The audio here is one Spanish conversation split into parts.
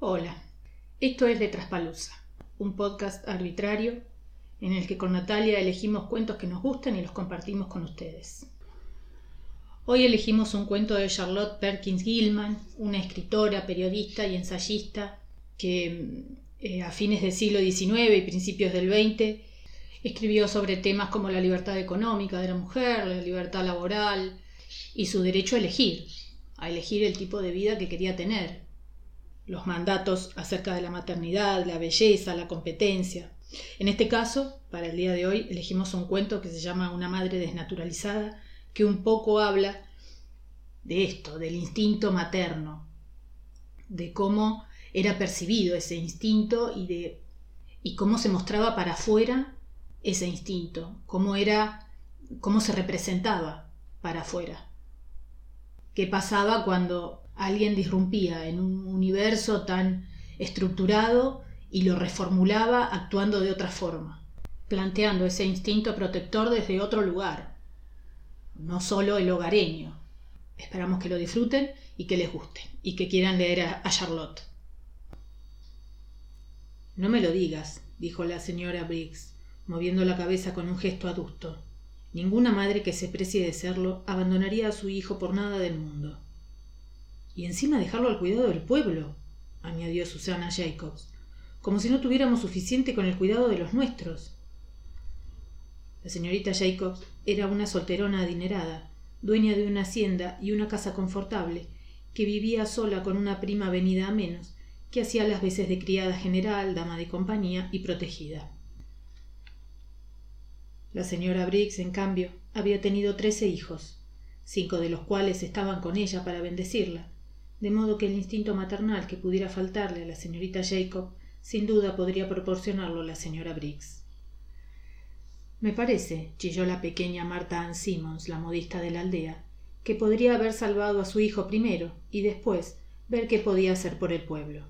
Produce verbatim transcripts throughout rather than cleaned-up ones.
Hola, esto es Letras Palusa, un podcast arbitrario en el que con Natalia elegimos cuentos que nos gustan y los compartimos con ustedes. Hoy elegimos un cuento de Charlotte Perkins Gilman, una escritora, periodista y ensayista que eh, a fines del siglo diecinueve y principios del veinte escribió sobre temas como la libertad económica de la mujer, la libertad laboral y su derecho a elegir, a elegir el tipo de vida que quería tener. Los mandatos acerca de la maternidad, la belleza, la competencia. En este caso, para el día de hoy, elegimos un cuento que se llama Una madre desnaturalizada, que un poco habla de esto, del instinto materno, de cómo era percibido ese instinto y, de, y cómo se mostraba para afuera ese instinto, cómo, era, cómo se representaba para afuera. ¿Qué pasaba cuando alguien disrumpía en un universo tan estructurado y lo reformulaba actuando de otra forma, planteando ese instinto protector desde otro lugar, no solo el hogareño? Esperamos que lo disfruten y que les guste y que quieran leer a, a Charlotte. «No me lo digas», dijo la señora Briggs, moviendo la cabeza con un gesto adusto. «Ninguna madre que se precie de serlo abandonaría a su hijo por nada del mundo». «Y encima dejarlo al cuidado del pueblo», añadió Susana Jacobs, «como si no tuviéramos suficiente con el cuidado de los nuestros». La señorita Jacobs era una solterona adinerada, dueña de una hacienda y una casa confortable, que vivía sola con una prima venida a menos, que hacía las veces de criada general, dama de compañía y protegida. La señora Briggs, en cambio, había tenido trece hijos, cinco de los cuales estaban con ella para bendecirla, de modo que el instinto maternal que pudiera faltarle a la señorita Jacob sin duda podría proporcionarlo la señora Briggs. «Me parece», chilló la pequeña Martha Ann Simmons, la modista de la aldea, «que podría haber salvado a su hijo primero y después ver qué podía hacer por el pueblo».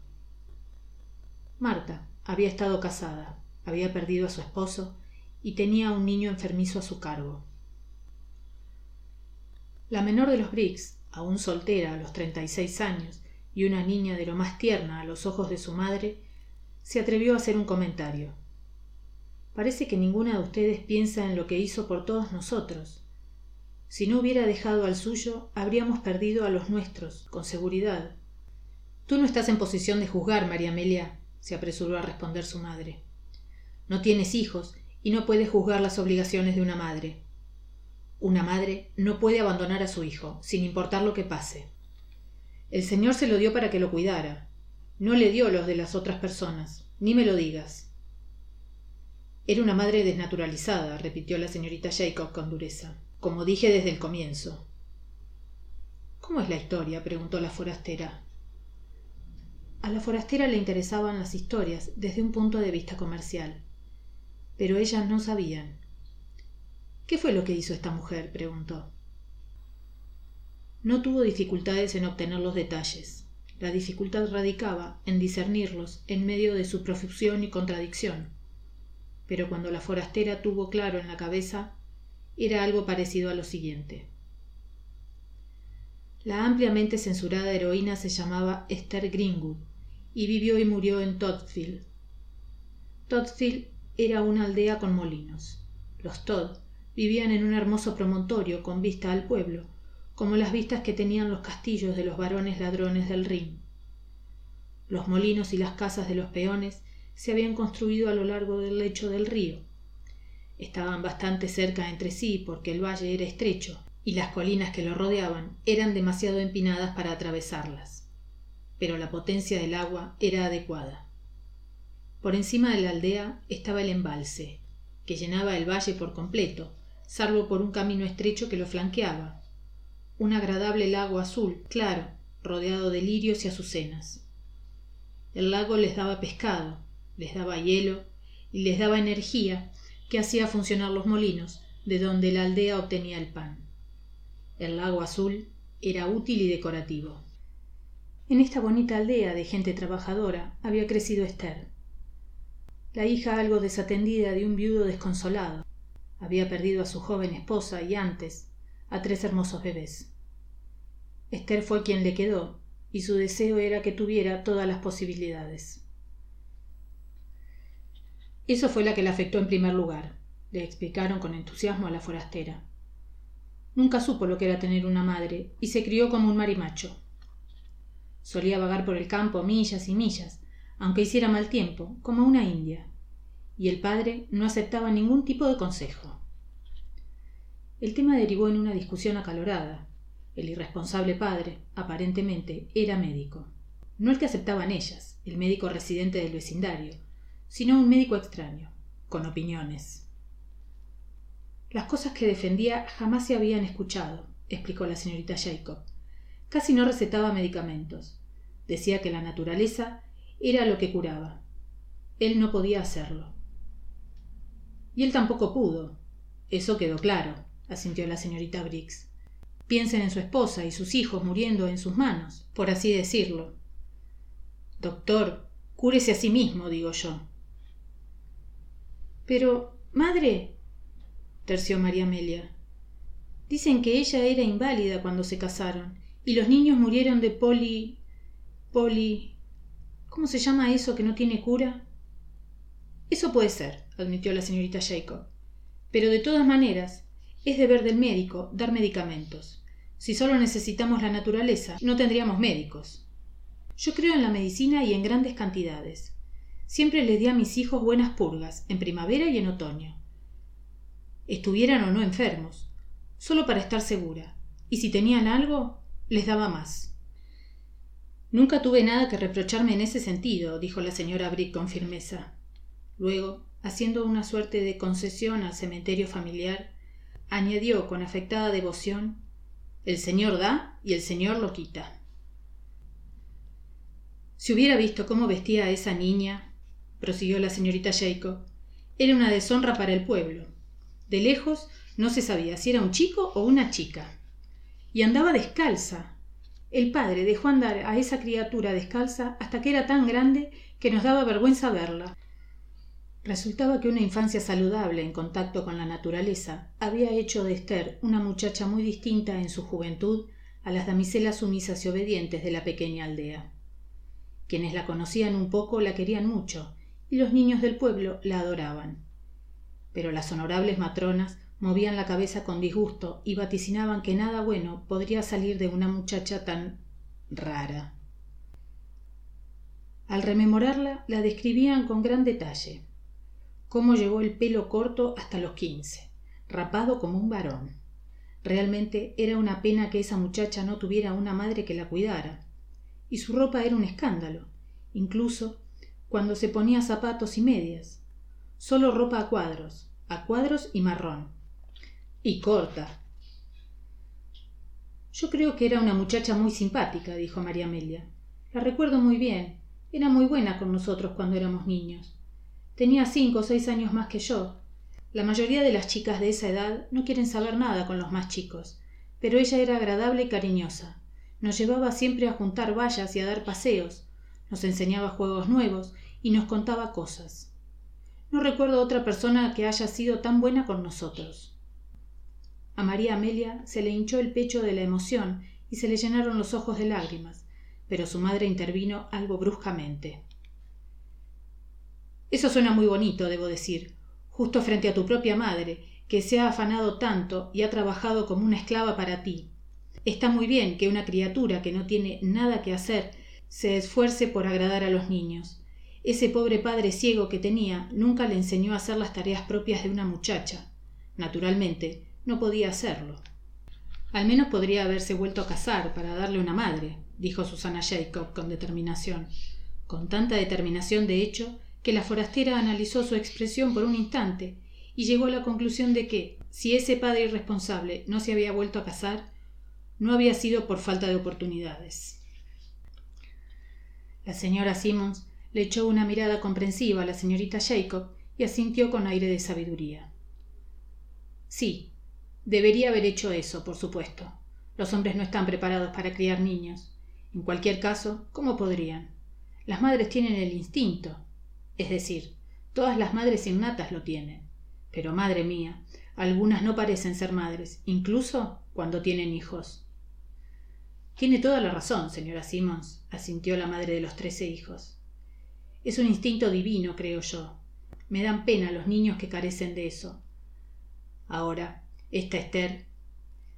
Martha había estado casada, había perdido a su esposo y tenía un niño enfermizo a su cargo. La menor de los Briggs, aún soltera a los treinta y seis años y una niña de lo más tierna a los ojos de su madre, se atrevió a hacer un comentario. «Parece que ninguna de ustedes piensa en lo que hizo por todos nosotros. Si no hubiera dejado al suyo, habríamos perdido a los nuestros, con seguridad». «Tú no estás en posición de juzgar, María Amelia», se apresuró a responder su madre. «No tienes hijos y no puedes juzgar las obligaciones de una madre. Una madre no puede abandonar a su hijo, sin importar lo que pase. El Señor se lo dio para que lo cuidara. No le dio los de las otras personas. Ni me lo digas». «Era una madre desnaturalizada», repitió la señorita Jacob con dureza, «como dije desde el comienzo». «¿Cómo es la historia?», preguntó la forastera. A la forastera le interesaban las historias desde un punto de vista comercial, pero ellas no sabían. «¿Qué fue lo que hizo esta mujer?», preguntó. No tuvo dificultades en obtener los detalles. La dificultad radicaba en discernirlos en medio de su profusión y contradicción. Pero cuando la forastera tuvo claro en la cabeza, era algo parecido a lo siguiente. La ampliamente censurada heroína se llamaba Esther Greenwood y vivió y murió en Totfield. Totfield era una aldea con molinos. Los Todd vivían en un hermoso promontorio con vista al pueblo, como las vistas que tenían los castillos de los varones ladrones del Rin. Los molinos y las casas de los peones se habían construido a lo largo del lecho del río. Estaban bastante cerca entre sí porque el valle era estrecho y las colinas que lo rodeaban eran demasiado empinadas para atravesarlas, pero la potencia del agua era adecuada. Por encima de la aldea estaba el embalse, que llenaba el valle por completo, salvo por un camino estrecho que lo flanqueaba, un agradable lago azul claro, rodeado de lirios y azucenas. El lago les daba pescado, les daba hielo y les daba energía que hacía funcionar los molinos, de donde la aldea obtenía el pan. El lago azul era útil y decorativo. En esta bonita aldea de gente trabajadora había crecido Esther, la hija algo desatendida de un viudo desconsolado. Había perdido a su joven esposa y antes a tres hermosos bebés. Esther fue quien le quedó y su deseo era que tuviera todas las posibilidades. Eso fue la que la afectó en primer lugar, le explicaron con entusiasmo a la forastera. Nunca supo lo que era tener una madre y se crió como un marimacho. Solía vagar por el campo millas y millas, aunque hiciera mal tiempo, como una india, y el padre no aceptaba ningún tipo de consejo. El tema derivó en una discusión acalorada. El irresponsable padre, aparentemente, era médico. No el que aceptaban ellas, el médico residente del vecindario, sino un médico extraño, con opiniones. Las cosas que defendía jamás se habían escuchado, explicó la señorita Jacob. Casi no recetaba medicamentos. Decía que la naturaleza era lo que curaba. Él no podía hacerlo. Y él tampoco pudo. Eso quedó claro, asintió la señorita Briggs. Piensen en su esposa y sus hijos muriendo en sus manos, por así decirlo. Doctor, cúrese a sí mismo, digo yo. Pero, madre... terció María Amelia. Dicen que ella era inválida cuando se casaron y los niños murieron de poli... poli... ¿Cómo se llama eso que no tiene cura? Eso puede ser, admitió la señorita Jacob. Pero de todas maneras, es deber del médico dar medicamentos. Si solo necesitamos la naturaleza, no tendríamos médicos. Yo creo en la medicina y en grandes cantidades. Siempre les di a mis hijos buenas purgas, en primavera y en otoño. Estuvieran o no enfermos, solo para estar segura, y si tenían algo, les daba más. Nunca tuve nada que reprocharme en ese sentido, dijo la señora Brick con firmeza. Luego, haciendo una suerte de concesión al cementerio familiar, añadió con afectada devoción: el Señor da y el Señor lo quita. Si hubiera visto cómo vestía a esa niña, prosiguió la señorita Jacob, era una deshonra para el pueblo. De lejos no se sabía si era un chico o una chica. Y andaba descalza. El padre dejó andar a esa criatura descalza hasta que era tan grande que nos daba vergüenza verla. Resultaba que una infancia saludable en contacto con la naturaleza había hecho de Esther una muchacha muy distinta en su juventud a las damiselas sumisas y obedientes de la pequeña aldea. Quienes la conocían un poco la querían mucho y los niños del pueblo la adoraban. Pero las honorables matronas movían la cabeza con disgusto y vaticinaban que nada bueno podría salir de una muchacha tan rara. Al rememorarla, la describían con gran detalle. Cómo llevó el pelo corto hasta los quince, rapado como un varón. Realmente era una pena que esa muchacha no tuviera una madre que la cuidara. Y su ropa era un escándalo, incluso cuando se ponía zapatos y medias. Solo ropa a cuadros, a cuadros y marrón. Y corta. Yo creo que era una muchacha muy simpática, dijo María Amelia. La recuerdo muy bien. Era muy buena con nosotros cuando éramos niños. Tenía cinco o seis años más que yo. La mayoría de las chicas de esa edad no quieren saber nada con los más chicos, pero ella era agradable y cariñosa. Nos llevaba siempre a juntar vallas y a dar paseos. Nos enseñaba juegos nuevos y nos contaba cosas. No recuerdo otra persona que haya sido tan buena con nosotros. A María Amelia se le hinchó el pecho de la emoción y se le llenaron los ojos de lágrimas, pero su madre intervino algo bruscamente. Eso suena muy bonito, debo decir, justo frente a tu propia madre, que se ha afanado tanto y ha trabajado como una esclava para ti. Está muy bien que una criatura que no tiene nada que hacer se esfuerce por agradar a los niños. Ese pobre padre ciego que tenía nunca le enseñó a hacer las tareas propias de una muchacha. Naturalmente, no podía hacerlo. Al menos podría haberse vuelto a casar para darle una madre, dijo Susana Jacob con determinación. Con tanta determinación, de hecho, que la forastera analizó su expresión por un instante y llegó a la conclusión de que, si ese padre irresponsable no se había vuelto a casar, no había sido por falta de oportunidades. La señora Simmons le echó una mirada comprensiva a la señorita Jacob y asintió con aire de sabiduría. Sí, debería haber hecho eso, por supuesto. Los hombres no están preparados para criar niños. En cualquier caso, ¿cómo podrían? Las madres tienen el instinto. Es decir, todas las madres innatas lo tienen. Pero, madre mía, algunas no parecen ser madres, incluso cuando tienen hijos. Tiene toda la razón, señora Simmons, asintió la madre de los trece hijos. Es un instinto divino, creo yo. Me dan pena los niños que carecen de eso. Ahora, esta Esther...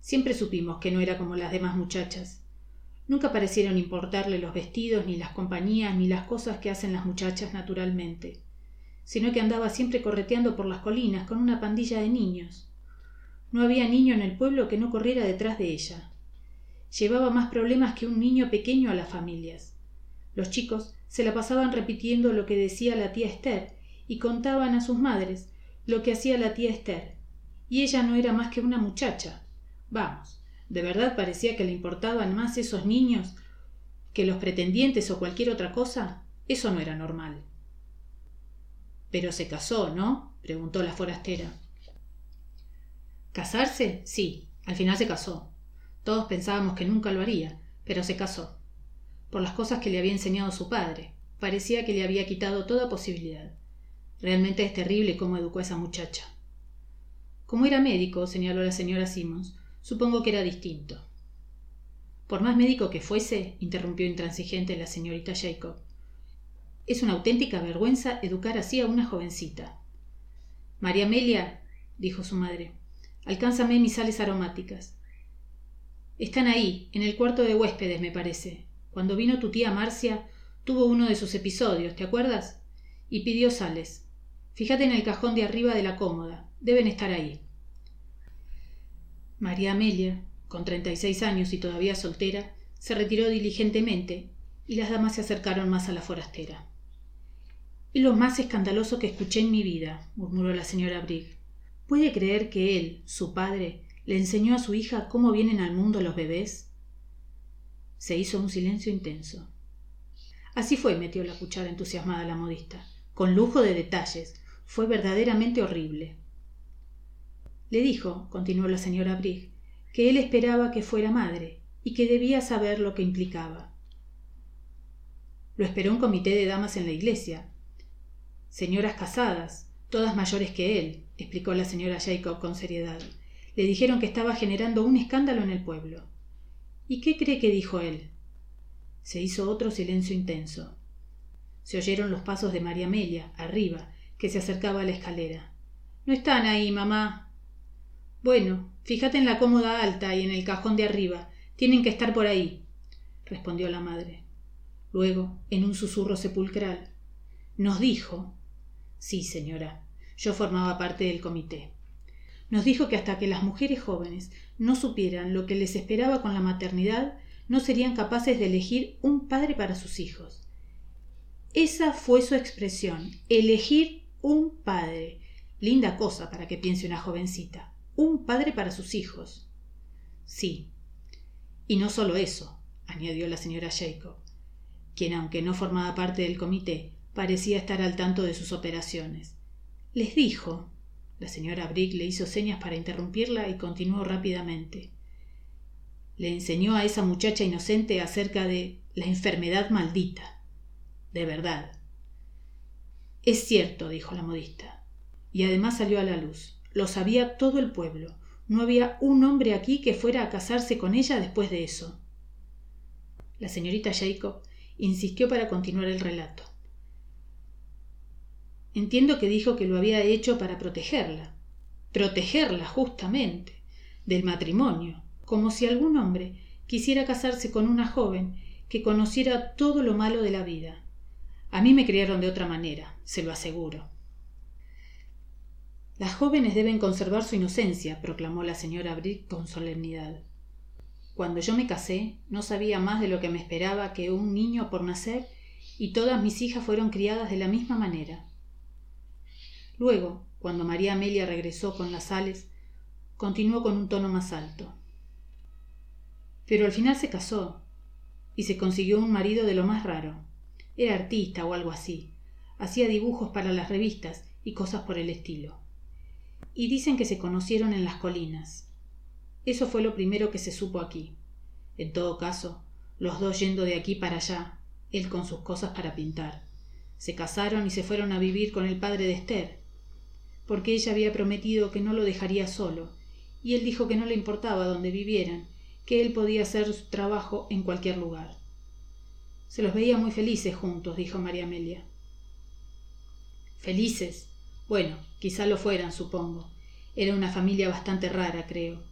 Siempre supimos que no era como las demás muchachas. Nunca parecieron importarle los vestidos, ni las compañías, ni las cosas que hacen las muchachas naturalmente, sino que andaba siempre correteando por las colinas con una pandilla de niños. No había niño en el pueblo que no corriera detrás de ella. Llevaba más problemas que un niño pequeño a las familias. Los chicos se la pasaban repitiendo lo que decía la tía Esther y contaban a sus madres lo que hacía la tía Esther, y ella no era más que una muchacha. Vamos, de verdad parecía que le importaban más esos niños que los pretendientes o cualquier otra cosa. Eso no era normal. —Pero se casó, ¿no? —preguntó la forastera. —¿Casarse? Sí, al final se casó. Todos pensábamos que nunca lo haría, pero se casó. Por las cosas que le había enseñado su padre, parecía que le había quitado toda posibilidad. Realmente es terrible cómo educó a esa muchacha. —Como era médico —señaló la señora Simmons—, supongo que era distinto. —Por más médico que fuese —interrumpió intransigente la señorita Jacob—, es una auténtica vergüenza educar así a una jovencita. —María Amelia —dijo su madre—, alcánzame mis sales aromáticas. —Están ahí, en el cuarto de huéspedes, me parece. Cuando vino tu tía Marcia, tuvo uno de sus episodios, ¿te acuerdas? Y pidió sales. Fíjate en el cajón de arriba de la cómoda. Deben estar ahí. María Amelia, con treinta y seis años y todavía soltera, se retiró diligentemente, y las damas se acercaron más a la forastera. —Es lo más escandaloso que escuché en mi vida —murmuró la señora Brigg—. ¿Puede creer que él, su padre, le enseñó a su hija cómo vienen al mundo los bebés? Se hizo un silencio intenso. —Así fue —metió la cuchara entusiasmada la modista—, con lujo de detalles. Fue verdaderamente horrible. —Le dijo —continuó la señora Brigg— que él esperaba que fuera madre y que debía saber lo que implicaba. —Lo esperó un comité de damas en la iglesia. Señoras casadas, todas mayores que él —explicó la señora Jacob con seriedad—. Le dijeron que estaba generando un escándalo en el pueblo. —¿Y qué cree que dijo él? Se hizo otro silencio intenso. Se oyeron los pasos de María Amelia, arriba, que se acercaba a la escalera. —No están ahí, mamá. —Bueno, fíjate en la cómoda alta y en el cajón de arriba. Tienen que estar por ahí —respondió la madre. Luego, en un susurro sepulcral, nos dijo... —Sí, señora, yo formaba parte del comité. Nos dijo que hasta que las mujeres jóvenes no supieran lo que les esperaba con la maternidad, no serían capaces de elegir un padre para sus hijos. Esa fue su expresión, elegir un padre. Linda cosa para que piense una jovencita. Un padre para sus hijos. —Sí. Y no solo eso —añadió la señora Jacob, quien, aunque no formaba parte del comité, parecía estar al tanto de sus operaciones—. Les dijo —la señora Brigg le hizo señas para interrumpirla y continuó rápidamente—. Le enseñó a esa muchacha inocente acerca de la enfermedad maldita. De verdad. —Es cierto —dijo la modista—. Y además salió a la luz. Lo sabía todo el pueblo. No había un hombre aquí que fuera a casarse con ella después de eso. La señorita Jacob insistió para continuar el relato. Entiendo que dijo que lo había hecho para protegerla. Protegerla, justamente, del matrimonio, como si algún hombre quisiera casarse con una joven que conociera todo lo malo de la vida. A mí me criaron de otra manera, se lo aseguro. —Las jóvenes deben conservar su inocencia —proclamó la señora Brigg con solemnidad—. Cuando yo me casé, no sabía más de lo que me esperaba que un niño por nacer, y todas mis hijas fueron criadas de la misma manera. Luego, cuando María Amelia regresó con las sales, continuó con un tono más alto. Pero al final se casó, y se consiguió un marido de lo más raro. Era artista o algo así. Hacía dibujos para las revistas y cosas por el estilo. Y dicen que se conocieron en las colinas. Eso fue lo primero que se supo aquí. En todo caso, los dos yendo de aquí para allá, él con sus cosas para pintar. Se casaron y se fueron a vivir con el padre de Esther, porque ella había prometido que no lo dejaría solo, y él dijo que no le importaba dónde vivieran, que él podía hacer su trabajo en cualquier lugar. Se los veía muy felices juntos, dijo María Amelia. ¿Felices? Bueno, quizá lo fueran, supongo. Era una familia bastante rara, creo.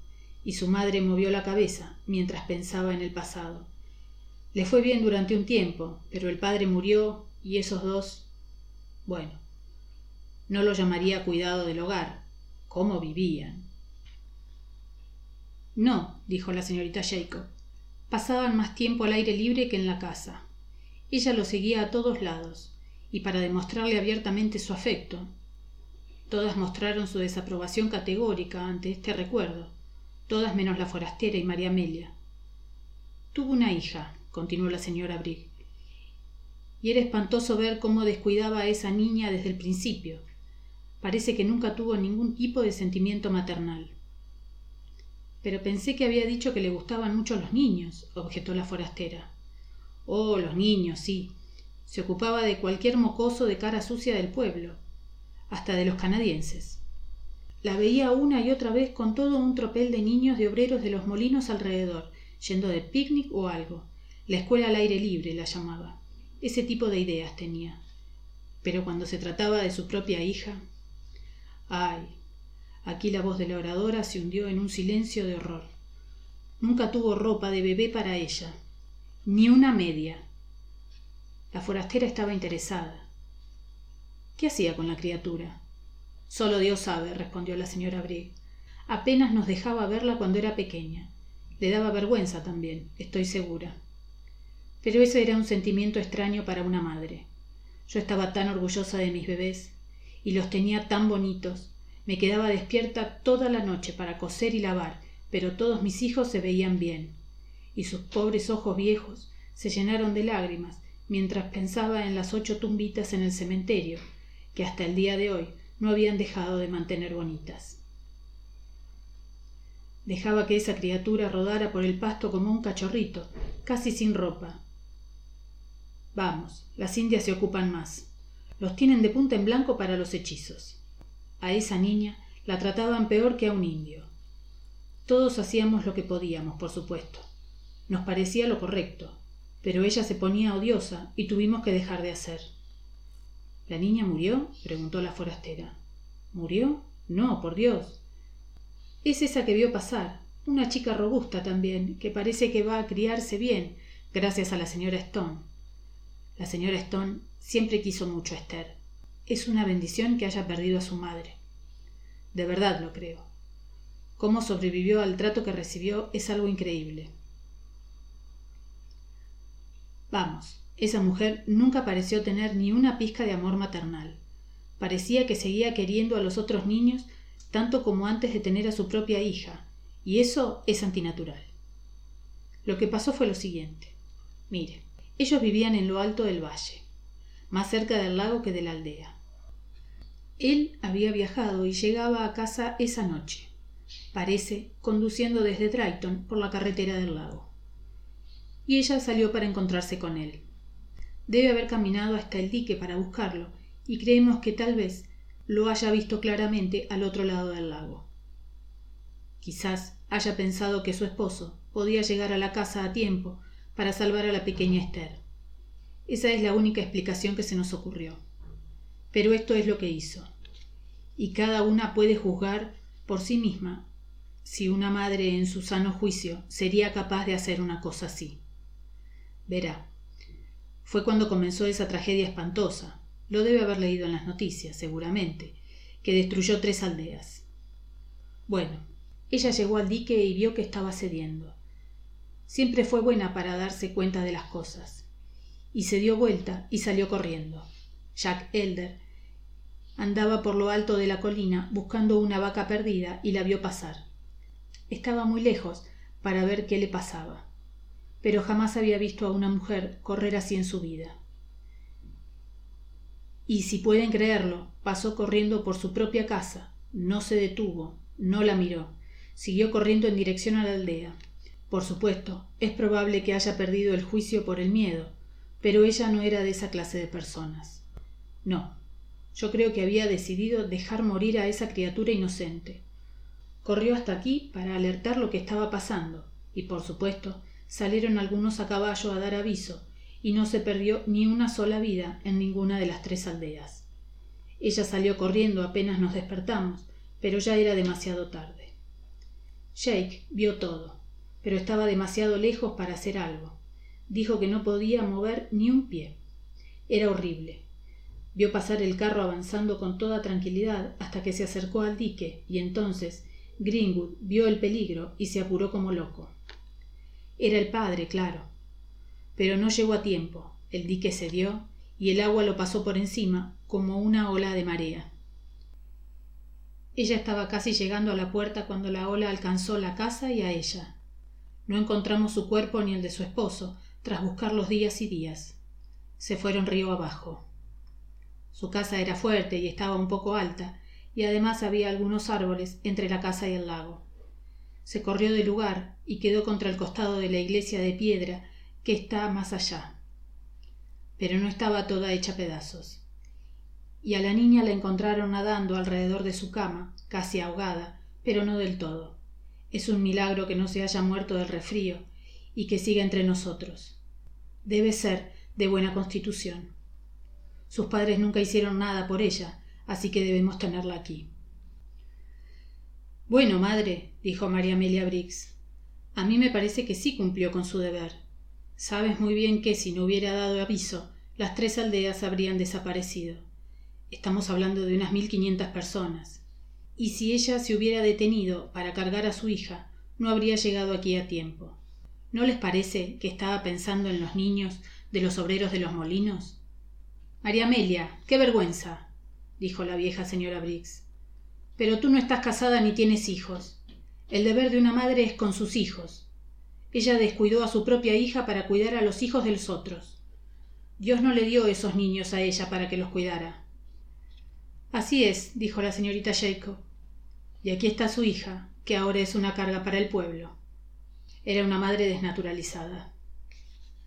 Y su madre movió la cabeza mientras pensaba en el pasado. Le fue bien durante un tiempo, pero el padre murió y esos dos... Bueno, no lo llamaría cuidado del hogar. ¿Cómo vivían? No, dijo la señorita Jacob. Pasaban más tiempo al aire libre que en la casa. Ella lo seguía a todos lados, y para demostrarle abiertamente su afecto. Todas mostraron su desaprobación categórica ante este recuerdo, todas menos la forastera y María Amelia. Tuvo una hija, continuó la señora Brigg, y era espantoso ver cómo descuidaba a esa niña desde el principio. Parece que nunca tuvo ningún tipo de sentimiento maternal. Pero pensé que había dicho que le gustaban mucho los niños, objetó la forastera. Oh, los niños, sí. Se ocupaba de cualquier mocoso de cara sucia del pueblo, hasta de los canadienses. La veía una y otra vez con todo un tropel de niños de obreros de los molinos alrededor, yendo de picnic o algo. La escuela al aire libre la llamaba. Ese tipo de ideas tenía. Pero cuando se trataba de su propia hija... ¡Ay! Aquí la voz de la oradora se hundió en un silencio de horror. Nunca tuvo ropa de bebé para ella. Ni una media. La forastera estaba interesada. ¿Qué hacía con la criatura? Solo Dios sabe, respondió la señora Brigg. Apenas nos dejaba verla cuando era pequeña. Le daba vergüenza también, estoy segura. Pero ese era un sentimiento extraño para una madre. Yo estaba tan orgullosa de mis bebés y los tenía tan bonitos. Me quedaba despierta toda la noche para coser y lavar, pero todos mis hijos se veían bien. Y sus pobres ojos viejos se llenaron de lágrimas mientras pensaba en las ocho tumbitas en el cementerio, que hasta el día de hoy no habían dejado de mantener bonitas. Dejaba que esa criatura rodara por el pasto como un cachorrito, casi sin ropa. Vamos, las indias se ocupan más. Los tienen de punta en blanco para los hechizos. A esa niña la trataban peor que a un indio. Todos hacíamos lo que podíamos, por supuesto. Nos parecía lo correcto, pero ella se ponía odiosa y tuvimos que dejar de hacer. —¿La niña murió? —preguntó la forastera. —¿Murió? No, por Dios. Es esa que vio pasar, una chica robusta también, que parece que va a criarse bien, gracias a la señora Stone. La señora Stone siempre quiso mucho a Esther. Es una bendición que haya perdido a su madre. De verdad lo creo. Cómo sobrevivió al trato que recibió es algo increíble. Vamos, esa mujer nunca pareció tener ni una pizca de amor maternal. Parecía que seguía queriendo a los otros niños tanto como antes de tener a su propia hija, y eso es antinatural. Lo que pasó fue lo siguiente. Mire, ellos vivían en lo alto del valle, más cerca del lago que de la aldea. Él había viajado y llegaba a casa esa noche, parece, conduciendo desde Triton por la carretera del lago. Y ella salió para encontrarse con él. Debe haber caminado hasta el dique para buscarlo, y creemos que tal vez lo haya visto claramente al otro lado del lago. Quizás haya pensado que su esposo podía llegar a la casa a tiempo para salvar a la pequeña Esther. Esa es la única explicación que se nos ocurrió. Pero esto es lo que hizo. Y cada una puede juzgar por sí misma si una madre en su sano juicio sería capaz de hacer una cosa así. Verá, fue cuando comenzó esa tragedia espantosa, lo debe haber leído en las noticias, seguramente, que destruyó tres aldeas. Bueno, ella llegó al dique y vio que estaba cediendo. Siempre fue buena para darse cuenta de las cosas. Y se dio vuelta y salió corriendo. Jack Elder andaba por lo alto de la colina buscando una vaca perdida y la vio pasar. Estaba muy lejos para ver qué le pasaba. Pero jamás había visto a una mujer correr así en su vida. Y si pueden creerlo, pasó corriendo por su propia casa, no se detuvo, no la miró, siguió corriendo en dirección a la aldea. Por supuesto, es probable que haya perdido el juicio por el miedo, pero ella no era de esa clase de personas. No, yo creo que había decidido dejar morir a esa criatura inocente. Corrió hasta aquí para alertar lo que estaba pasando, y por supuesto salieron algunos a caballo a dar aviso, y no se perdió ni una sola vida en ninguna de las tres aldeas. Ella salió corriendo apenas nos despertamos, pero ya era demasiado tarde. Jake vio todo, pero estaba demasiado lejos para hacer algo. Dijo que no podía mover ni un pie. Era horrible. Vio pasar el carro avanzando con toda tranquilidad hasta que se acercó al dique, y entonces Greenwood vio el peligro y se apuró como loco. Era el padre, claro. Pero no llegó a tiempo, el dique cedió y el agua lo pasó por encima como una ola de marea. Ella estaba casi llegando a la puerta cuando la ola alcanzó la casa y a ella. No encontramos su cuerpo ni el de su esposo, tras buscar los días y días. Se fueron río abajo. Su casa era fuerte y estaba un poco alta, y además había algunos árboles entre la casa y el lago. Se corrió del lugar y quedó contra el costado de la iglesia de piedra que está más allá. Pero no estaba toda hecha pedazos. Y a la niña la encontraron nadando alrededor de su cama, casi ahogada, pero no del todo. Es un milagro que no se haya muerto del resfrío y que siga entre nosotros. Debe ser de buena constitución. Sus padres nunca hicieron nada por ella, así que debemos tenerla aquí. Bueno, madre, dijo María Amelia Briggs, a mí me parece que sí cumplió con su deber. Sabes muy bien que si no hubiera dado aviso, las tres aldeas habrían desaparecido. Estamos hablando de unas mil quinientas personas. Y si ella se hubiera detenido para cargar a su hija, no habría llegado aquí a tiempo. ¿No les parece que estaba pensando en los niños de los obreros de los molinos? María Amelia, qué vergüenza, dijo la vieja señora Briggs. Pero tú no estás casada ni tienes hijos. El deber de una madre es con sus hijos. Ella descuidó a su propia hija para cuidar a los hijos de los otros. Dios no le dio esos niños a ella para que los cuidara. Así es, dijo la señorita Jacob. Y aquí está su hija, que ahora es una carga para el pueblo. Era una madre desnaturalizada.